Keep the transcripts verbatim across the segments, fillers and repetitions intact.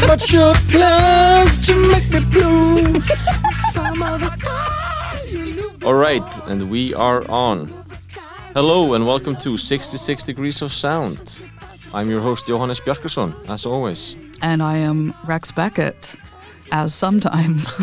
But your plans to make me blue. Some other guy you knew. All right, and we are on. Hello and welcome to sixty-six Degrees of Sound. I'm your host Johannes Bjarkason, as always. And I am Rex Beckett, as sometimes.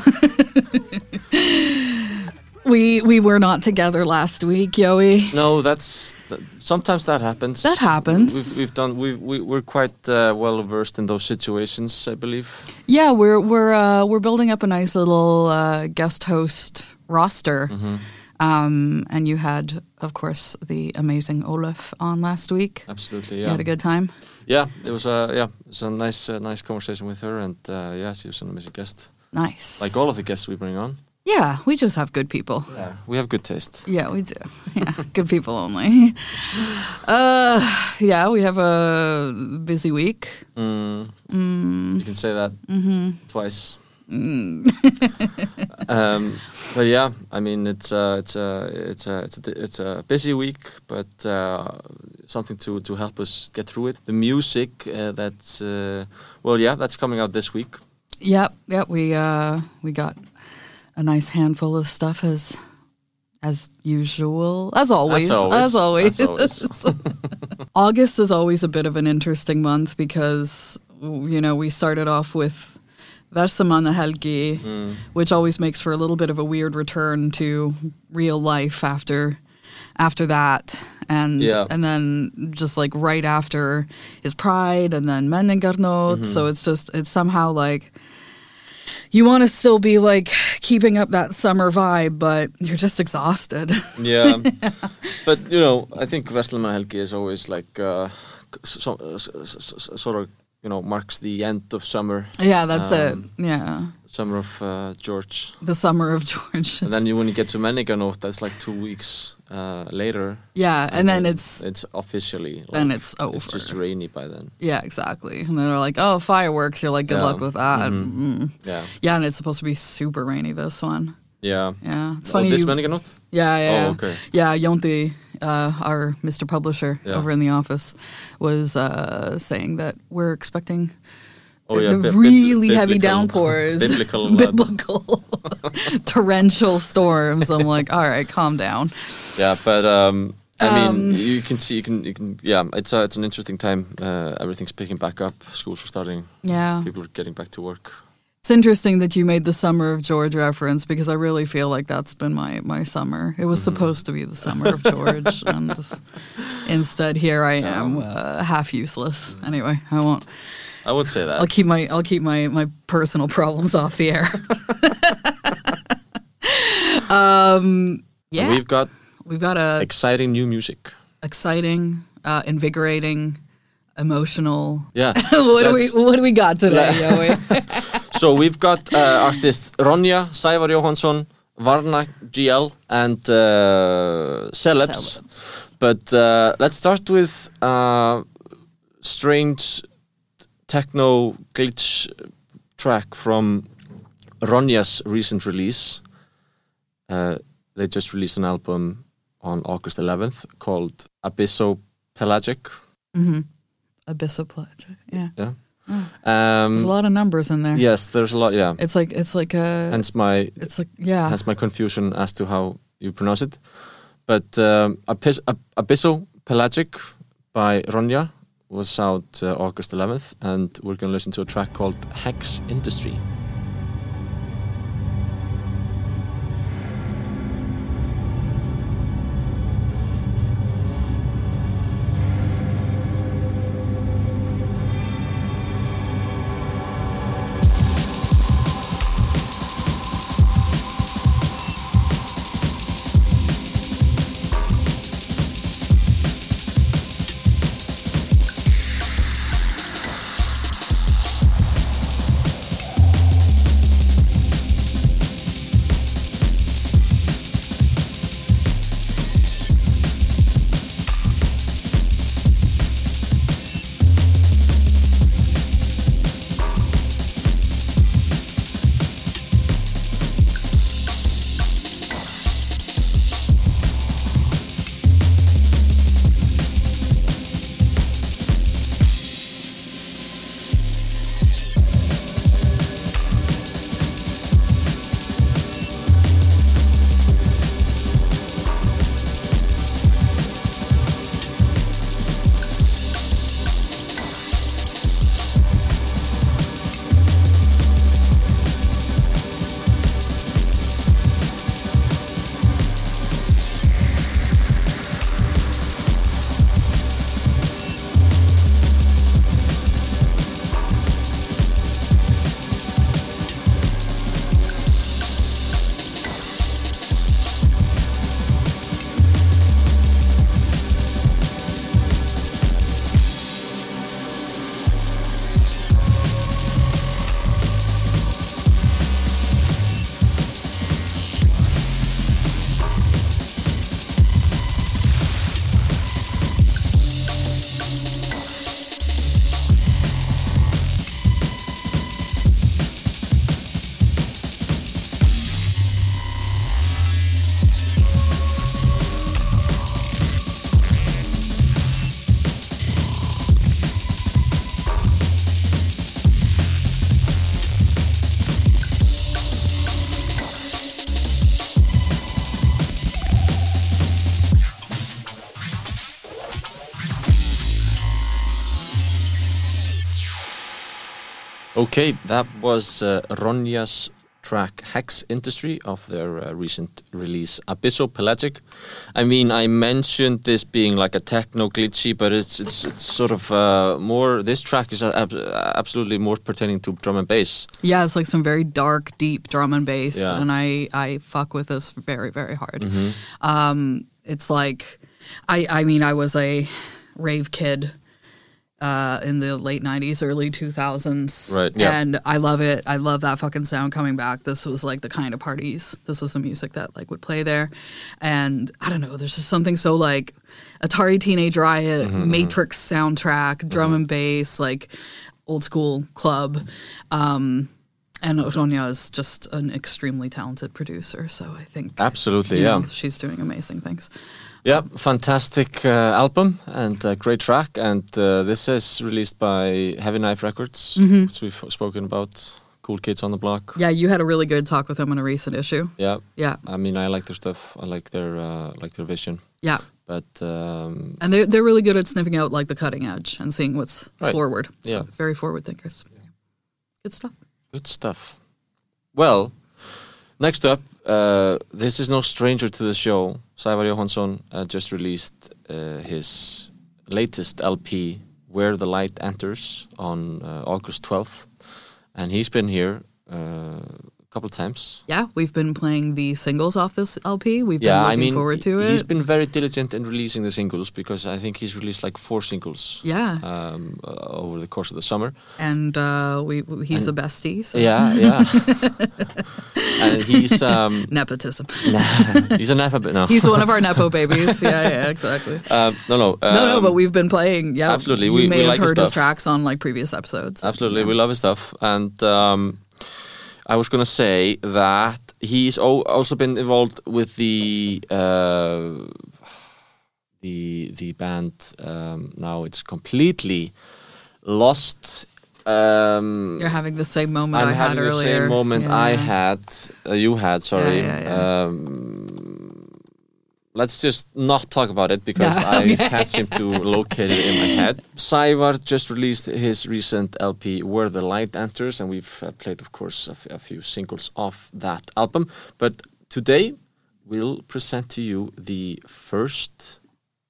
We we were not together last week, Joey. No, that's th- sometimes that happens. That happens. We've, we've done. We we we're quite uh, well versed in those situations, I believe. Yeah, we're we're uh, we're building up a nice little uh, guest host roster, mm-hmm. um, and you had, of course, the amazing Olaf on last week. Absolutely, yeah. You had a good time. Yeah, it was a yeah, it was a nice uh, nice conversation with her, and uh, yeah, she was an amazing guest. Nice, like all of the guests we bring on. Yeah, we just have good people. Yeah, we have good taste. Yeah, we do. Yeah, good people only. Uh, yeah, we have a busy week. Mm. Mm. You can say that mm-hmm. twice. Mm. um, but yeah, I mean it's uh, it's uh, it's uh, it's a, it's a busy week, but uh, something to, to help us get through it. The music uh, that's uh, well, yeah, that's coming out this week. Yep, yep. We uh, we got. A nice handful of stuff as, as usual, as always, as always. As always. As always. August is always a bit of an interesting month because, you know, we started off with Verslumarmannahelgi, mm. which always makes for a little bit of a weird return to real life after after that. And yeah. and then just like right after is Pride and then Menningarnótt. Mm-hmm. So it's just, it's somehow like... You want to still be like keeping up that summer vibe, but you're just exhausted. Yeah, yeah. But you know, I think Verslumarmannahelgi is always like uh, so, uh, sort of, you know, marks the end of summer. Yeah, that's um, it. Yeah, summer of uh, George. The summer of George. And then you, when you get to Menningarnótt, that's like two weeks uh, later. Yeah, and, and then, then it's it's officially like, then it's over. It's just rainy by then. Yeah, exactly. And then they're like, oh, fireworks. You're like, good yeah. luck with that. Mm-hmm. Mm-hmm. Yeah. Yeah, and it's supposed to be super rainy this one. Yeah. Yeah. It's funny. Oh, this you... Menningarnótt? Yeah, yeah. Oh, okay. Yeah, Jonti, uh, our Mister Publisher yeah. over in the office, was uh, saying that we're expecting oh, yeah, b- really b- heavy downpours. Biblical. Biblical. Torrential storms. I'm like, all right, calm down. Yeah, but... Um, I mean, um, you can see, you can, you can, yeah, it's a, it's an interesting time. Uh, everything's picking back up. Schools are starting. Yeah. People are getting back to work. It's interesting that you made the Summer of George reference because I really feel like that's been my, my summer. It was mm-hmm. supposed to be the Summer of George. And just, instead, here I am, uh, half useless. Anyway, I won't. I won't say that. I'll keep my I'll keep my, my personal problems off the air. um, yeah, and we've got. We've got a exciting new music. Exciting, uh, invigorating, emotional. Yeah. what do we What do we got today, yeah. Joey? So we've got uh, artists Ronja, Sævar Jóhannsson, Varna G L, and uh, Celebs. Celebs. But uh, let's start with uh, strange techno glitch track from Ronja's recent release. Uh, they just released an album on August eleventh, called Abyssopelagic. Mm-hmm. Abyssopelagic, yeah. Yeah. Oh. Um, there's a lot of numbers in there. Yes, there's a lot, yeah. It's like, it's like a... Hence my... It's like, yeah. Hence my confusion as to how you pronounce it. But um, Abyss, Abyssopelagic by Ronja was out uh, August eleventh, and we're going to listen to a track called Hex Industry. Okay, that was uh, Ronja's track Hex Industry of their uh, recent release Abyssopelagic. I mean, I mentioned this being like a techno glitchy, but it's it's, it's sort of uh, more. This track is ab- absolutely more pertaining to drum and bass. Yeah, it's like some very dark, deep drum and bass, yeah. and I I fuck with this very very hard. Mm-hmm. Um, it's like, I I mean, I was a rave kid. Uh, in the late nineties, early two thousands. Right, yeah. And I love it. I love that fucking sound coming back. This was like the kind of parties. This was the music that like would play there. And I don't know, there's just something so like Atari Teenage Riot, mm-hmm, Matrix soundtrack, drum mm-hmm. and bass, like old school club. Um, and Ronja is just an extremely talented producer. So I think absolutely, yeah, know, she's doing amazing things. Yeah, fantastic uh, album and a great track. And uh, this is released by Heavy Knife Records, mm-hmm. which we've spoken about. Cool Kids on the Block. Yeah, you had a really good talk with them in a recent issue. Yeah, yeah. I mean, I like their stuff. I like their uh, like their vision. Yeah, but um, and they're they're really good at sniffing out like the cutting edge and seeing what's right. forward. So yeah, very forward thinkers. Yeah. Good stuff. Good stuff. Well, next up. Uh, this is no stranger to the show. Sævar Jóhannsson uh, just released uh, his latest L P, Where the Light Enters, on uh, August twelfth. And he's been here uh, a couple of times. Yeah, we've been playing the singles off this L P. We've yeah, been looking I mean, forward to it. He's been very diligent in releasing the singles because I think he's released like four singles yeah. um, uh, over the course of the summer. And uh, we, we he's and, a bestie. So. Yeah, yeah. And he's um, nepotism. Nah, he's a nepo. No, he's one of our nepo babies. Yeah, yeah, exactly. Um, no, no, um, no, no. But we've been playing. Yeah, absolutely. You we, may we have like heard his, his tracks on like previous episodes. Absolutely, yeah. We love his stuff. And um, I was going to say that he's o- also been involved with the uh, the the band. Um, now it's completely lost. Um, You're having the same moment I'm I had earlier. I'm having the same moment yeah. I had, uh, you had, sorry. Yeah, yeah, yeah. Um, let's just not talk about it because no, I okay. can't seem to locate it in my head. Sævar just released his recent L P, Where the Light Enters, and we've uh, played, of course, a, f- a few singles off that album. But today, we'll present to you the first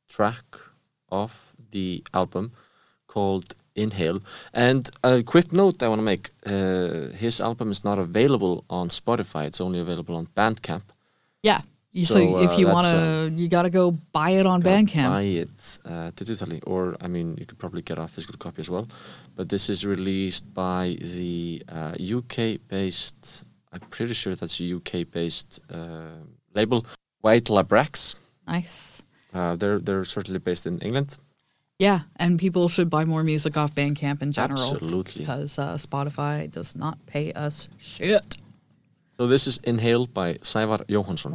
track of the album called Inhale. And a quick note I want to make, uh, his album is not available on Spotify, it's only available on Bandcamp. Yeah, so, so if uh, you want to, uh, you got to go buy it on Bandcamp. Buy it uh, digitally, or I mean, you could probably get a physical copy as well. But this is released by the uh, U K-based, I'm pretty sure that's a U K-based uh, label, White Labrecs. Nice. Uh, they're, they're certainly based in England. Yeah, and people should buy more music off Bandcamp in general. Absolutely. Because uh, Spotify does not pay us shit. So this is Inhale by Sævar Jóhannsson.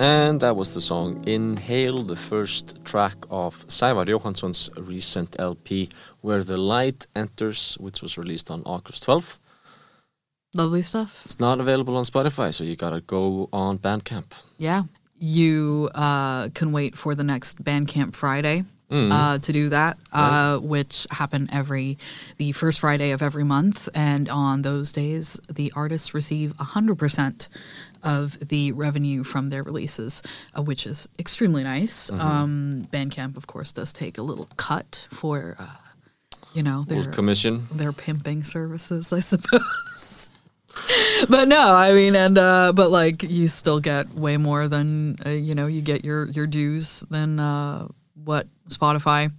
And that was the song Inhale, the first track of Sævar Jóhannsson's recent L P Where the Light Enters, which was released on August twelfth. Lovely stuff. It's not available on Spotify, so you gotta go on Bandcamp. Yeah. You uh, can wait for the next Bandcamp Friday mm. uh, to do that, right. uh, which happen every the first Friday of every month. And on those days, the artists receive one hundred percent of the revenue from their releases, uh, which is extremely nice. Mm-hmm. Um, Bandcamp, of course, does take a little cut for, uh, you know, their commission, their pimping services, I suppose. But no, I mean, and uh, but like you still get way more than uh, you know. You get your your dues than uh, what Spotify.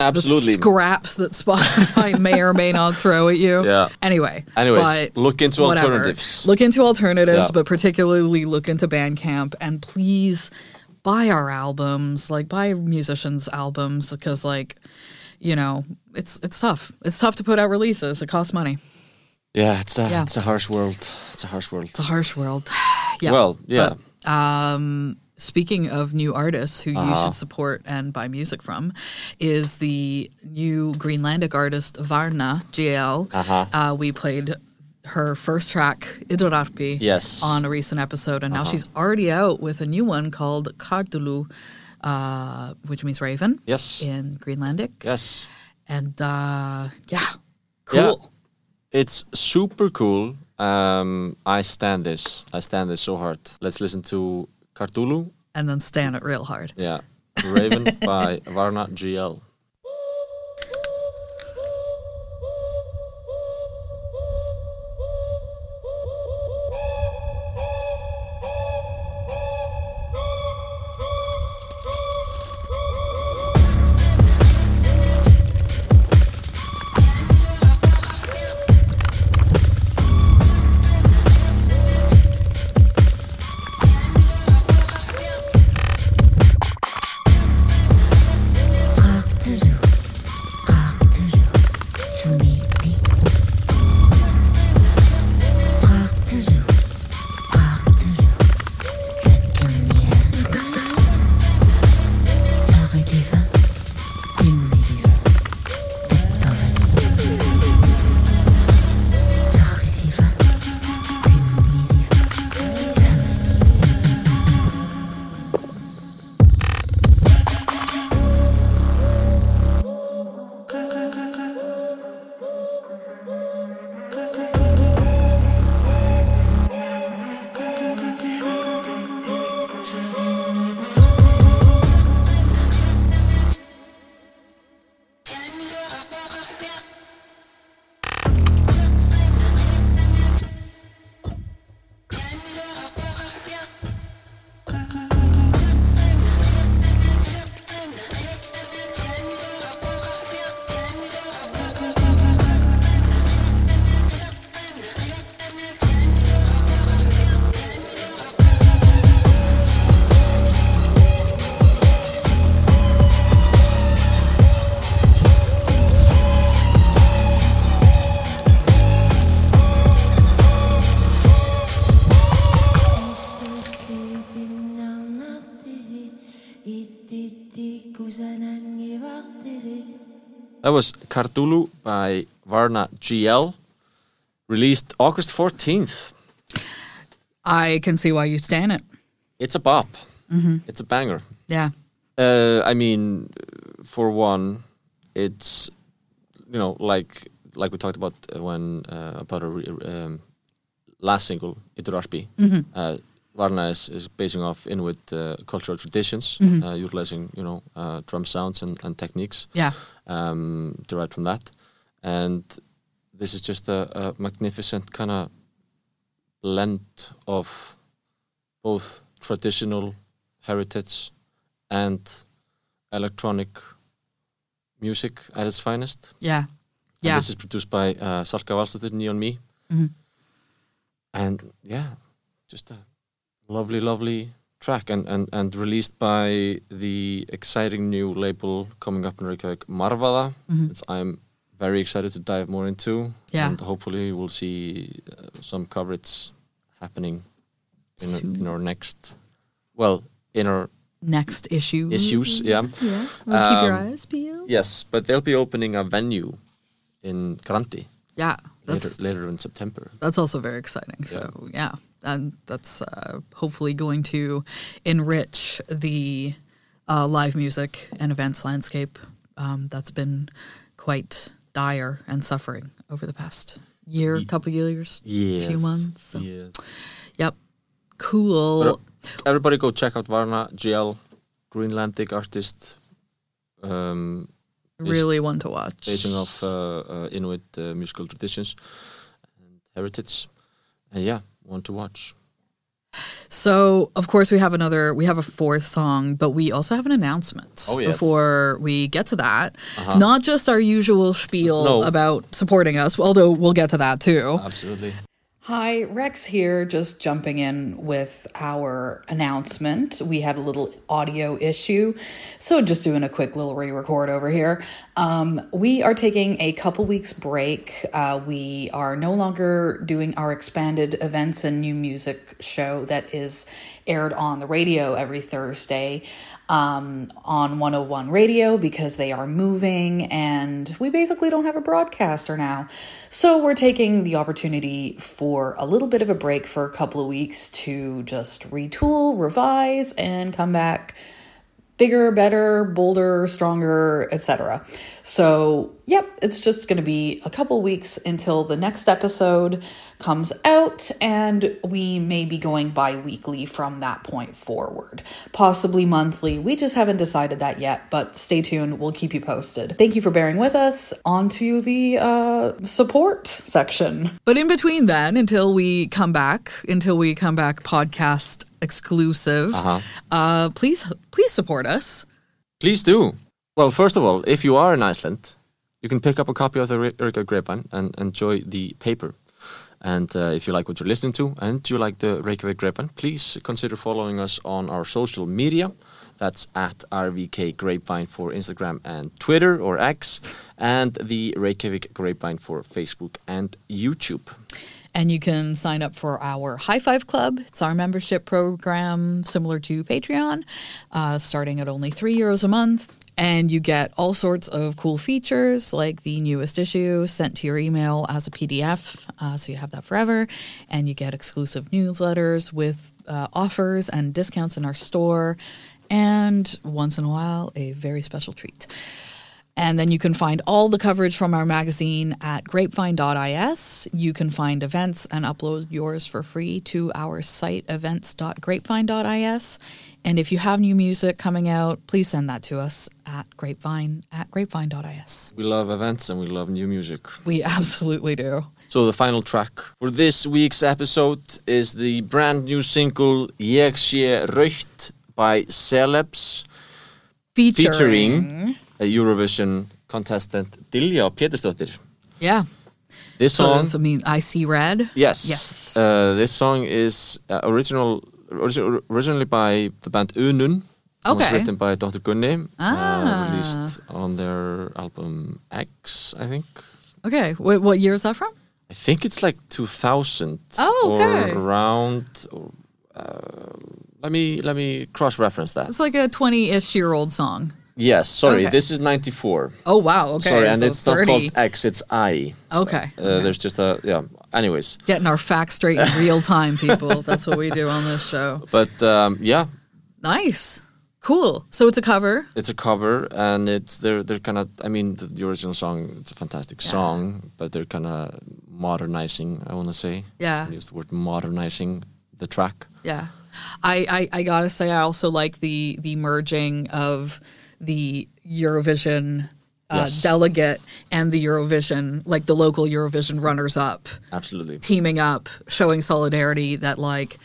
Absolutely, the scraps that Spotify may or may not throw at you. Yeah. Anyway. Anyways, but look into whatever. alternatives. Look into alternatives, yeah. But particularly look into Bandcamp, and please buy our albums. Like buy musicians' albums because, like, you know, it's it's tough. It's tough to put out releases. It costs money. Yeah, it's a yeah. it's a harsh world. It's a harsh world. It's a harsh world. yeah. Well, yeah. But, um, speaking of new artists who uh-huh. you should support and buy music from, is the new Greenlandic artist Varna G L. Uh-huh. Uh, we played her first track Idararpi yes. on a recent episode, and uh-huh. now she's already out with a new one called QAARDULU, uh, which means raven. Yes. In Greenlandic. Yes. And uh, yeah, cool. Yeah. It's super cool. Um, I stand this. I stand this so hard. Let's listen to QAARDULU. And then stand it real hard. Yeah. Raven by Varna G L. That was QAARDULU by Varna G L, released August fourteenth. I can see why you stan it. It's a bop. Mm-hmm. It's a banger. Yeah. Uh, I mean, for one, it's, you know, like like we talked about when uh, about a re- um, last single, Idararpi. Mm-hmm. Uh, Varna is, is basing off Inuit uh, cultural traditions, mm-hmm. uh, utilizing, you know, uh, drum sounds and, and techniques. Yeah. Um, derived from that, and this is just a, a magnificent kind of blend of both traditional heritage and electronic music at its finest. Yeah, yeah. And this is produced by uh, Salka Valsø, Neon Me, mm-hmm. and yeah, just a lovely, lovely track and, and, and released by the exciting new label coming up in Reykjavík, Marvada, mm-hmm. which I'm very excited to dive more into. Yeah. And hopefully we'll see uh, some coverage happening in, a, in our next well, inner next issues. Issues, yeah. Yeah. Well, um, keep your eyes peeled. Yes, but they'll be opening a venue in Grandi. Yeah, that's later, later in September. That's also very exciting. So yeah, yeah and that's uh, hopefully going to enrich the uh, live music and events landscape um, that's been quite dire and suffering over the past year, Ye- couple years, yes, few months. So. Yes. Yep. Cool. Well, everybody go check out Varna G L, Greenlandic artist. Um, really one to watch. Basing off uh, uh, Inuit uh, musical traditions and heritage. And yeah, one to watch. So, of course, we have another, we have a fourth song, but we also have an announcement oh, yes. before we get to that. Uh-huh. Not just our usual spiel no. about supporting us, although we'll get to that too. Absolutely. Hi, Rex here, just jumping in with our announcement. We had a little audio issue, so just doing a quick little re-record over here. Um, we are taking a couple weeks break. Uh, we are no longer doing our expanded events and new music show that is aired on the radio every Thursday um, on one oh one radio because they are moving and we basically don't have a broadcaster now. So we're taking the opportunity for a little bit of a break for a couple of weeks to just retool, revise, and come back bigger, better, bolder, stronger, et cetera. So, yep, it's just going to be a couple weeks until the next episode comes out, and we may be going bi-weekly from that point forward, possibly monthly. We just haven't decided that yet, but stay tuned. We'll keep you posted. Thank you for bearing with us. On to the uh, support section. But in between then, until we come back, until we come back podcast exclusive. Uh-huh. Uh, please, please support us. Please do. Well, first of all, if you are in Iceland, you can pick up a copy of the Reykjavík Grapevine and enjoy the paper. And uh, if you like what you're listening to and you like the Reykjavík Grapevine, please consider following us on our social media. That's at R V K Grapevine for Instagram and Twitter or X, and the Reykjavík Grapevine for Facebook and YouTube. And you can sign up for our High Five Club. It's our membership program similar to Patreon, uh, starting at only three euros a month. And you get all sorts of cool features like the newest issue sent to your email as a P D F. Uh, so you have that forever. And you get exclusive newsletters with uh, offers and discounts in our store. And once in a while, a very special treat. And then you can find all the coverage from our magazine at grapevine dot I S. You can find events and upload yours for free to our site, events dot grapevine dot I S. And if you have new music coming out, please send that to us at grapevine at grapevine dot I S. We love events and we love new music. We absolutely do. So the final track for this week's episode is the brand new single Ég sé rautt by Celebs, featuring... featuring a Eurovision contestant, Dilja Pétursdóttir. Yeah. This so song... I mean, I see red? Yes. Yes. Uh, this song is uh, original, origi- originally by the band Unun. Okay. It was written by Doctor Gunni. Ah. Uh, released on their album X, I think. Okay. Wait, what year is that from? I think it's like two thousand. Oh, okay. Or around... Or, uh, let me, let me cross-reference that. It's like a twenty-ish-year-old song. Yes, sorry, okay. This is ninety-four. Oh, wow, okay. Sorry, and so it's thirty. Not called X, it's I. Okay. Uh, okay. There's just a, yeah, anyways. Getting our facts straight in real time, people. That's what we do on this show. But, um, yeah. Nice. Cool. So it's a cover. It's a cover, and it's, they're, they're kind of, I mean, the, the original song, it's a fantastic yeah. song, but they're kind of modernizing, I want to say. Yeah. I use the word modernizing the track. Yeah. I, I, I got to say, I also like the the merging of... the Eurovision uh, yes. delegate and the Eurovision, like the local Eurovision runners-up. Absolutely. Teaming up, showing solidarity that, like,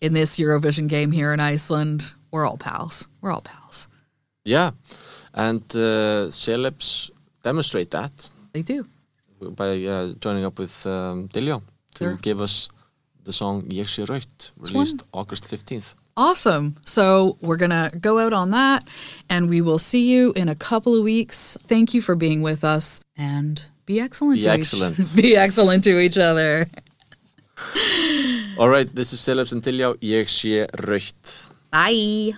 in this Eurovision game here in Iceland, we're all pals. We're all pals. Yeah. And uh, Celebs demonstrate that. They do. By uh, joining up with um, Dilja to sure. give us the song Ég sé rautt, released August fifteenth. Awesome. So we're going to go out on that, and we will see you in a couple of weeks. Thank you for being with us, and be excellent be to excellent. each other. Be excellent to each other. All right. This is Celebs and Dilja. Ég sé rautt. Bye.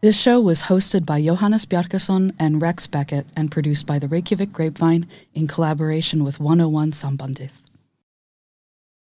This show was hosted by Johannes Bjarkason and Rex Beckett and produced by the Reykjavík Grapevine in collaboration with one oh one Sambandith.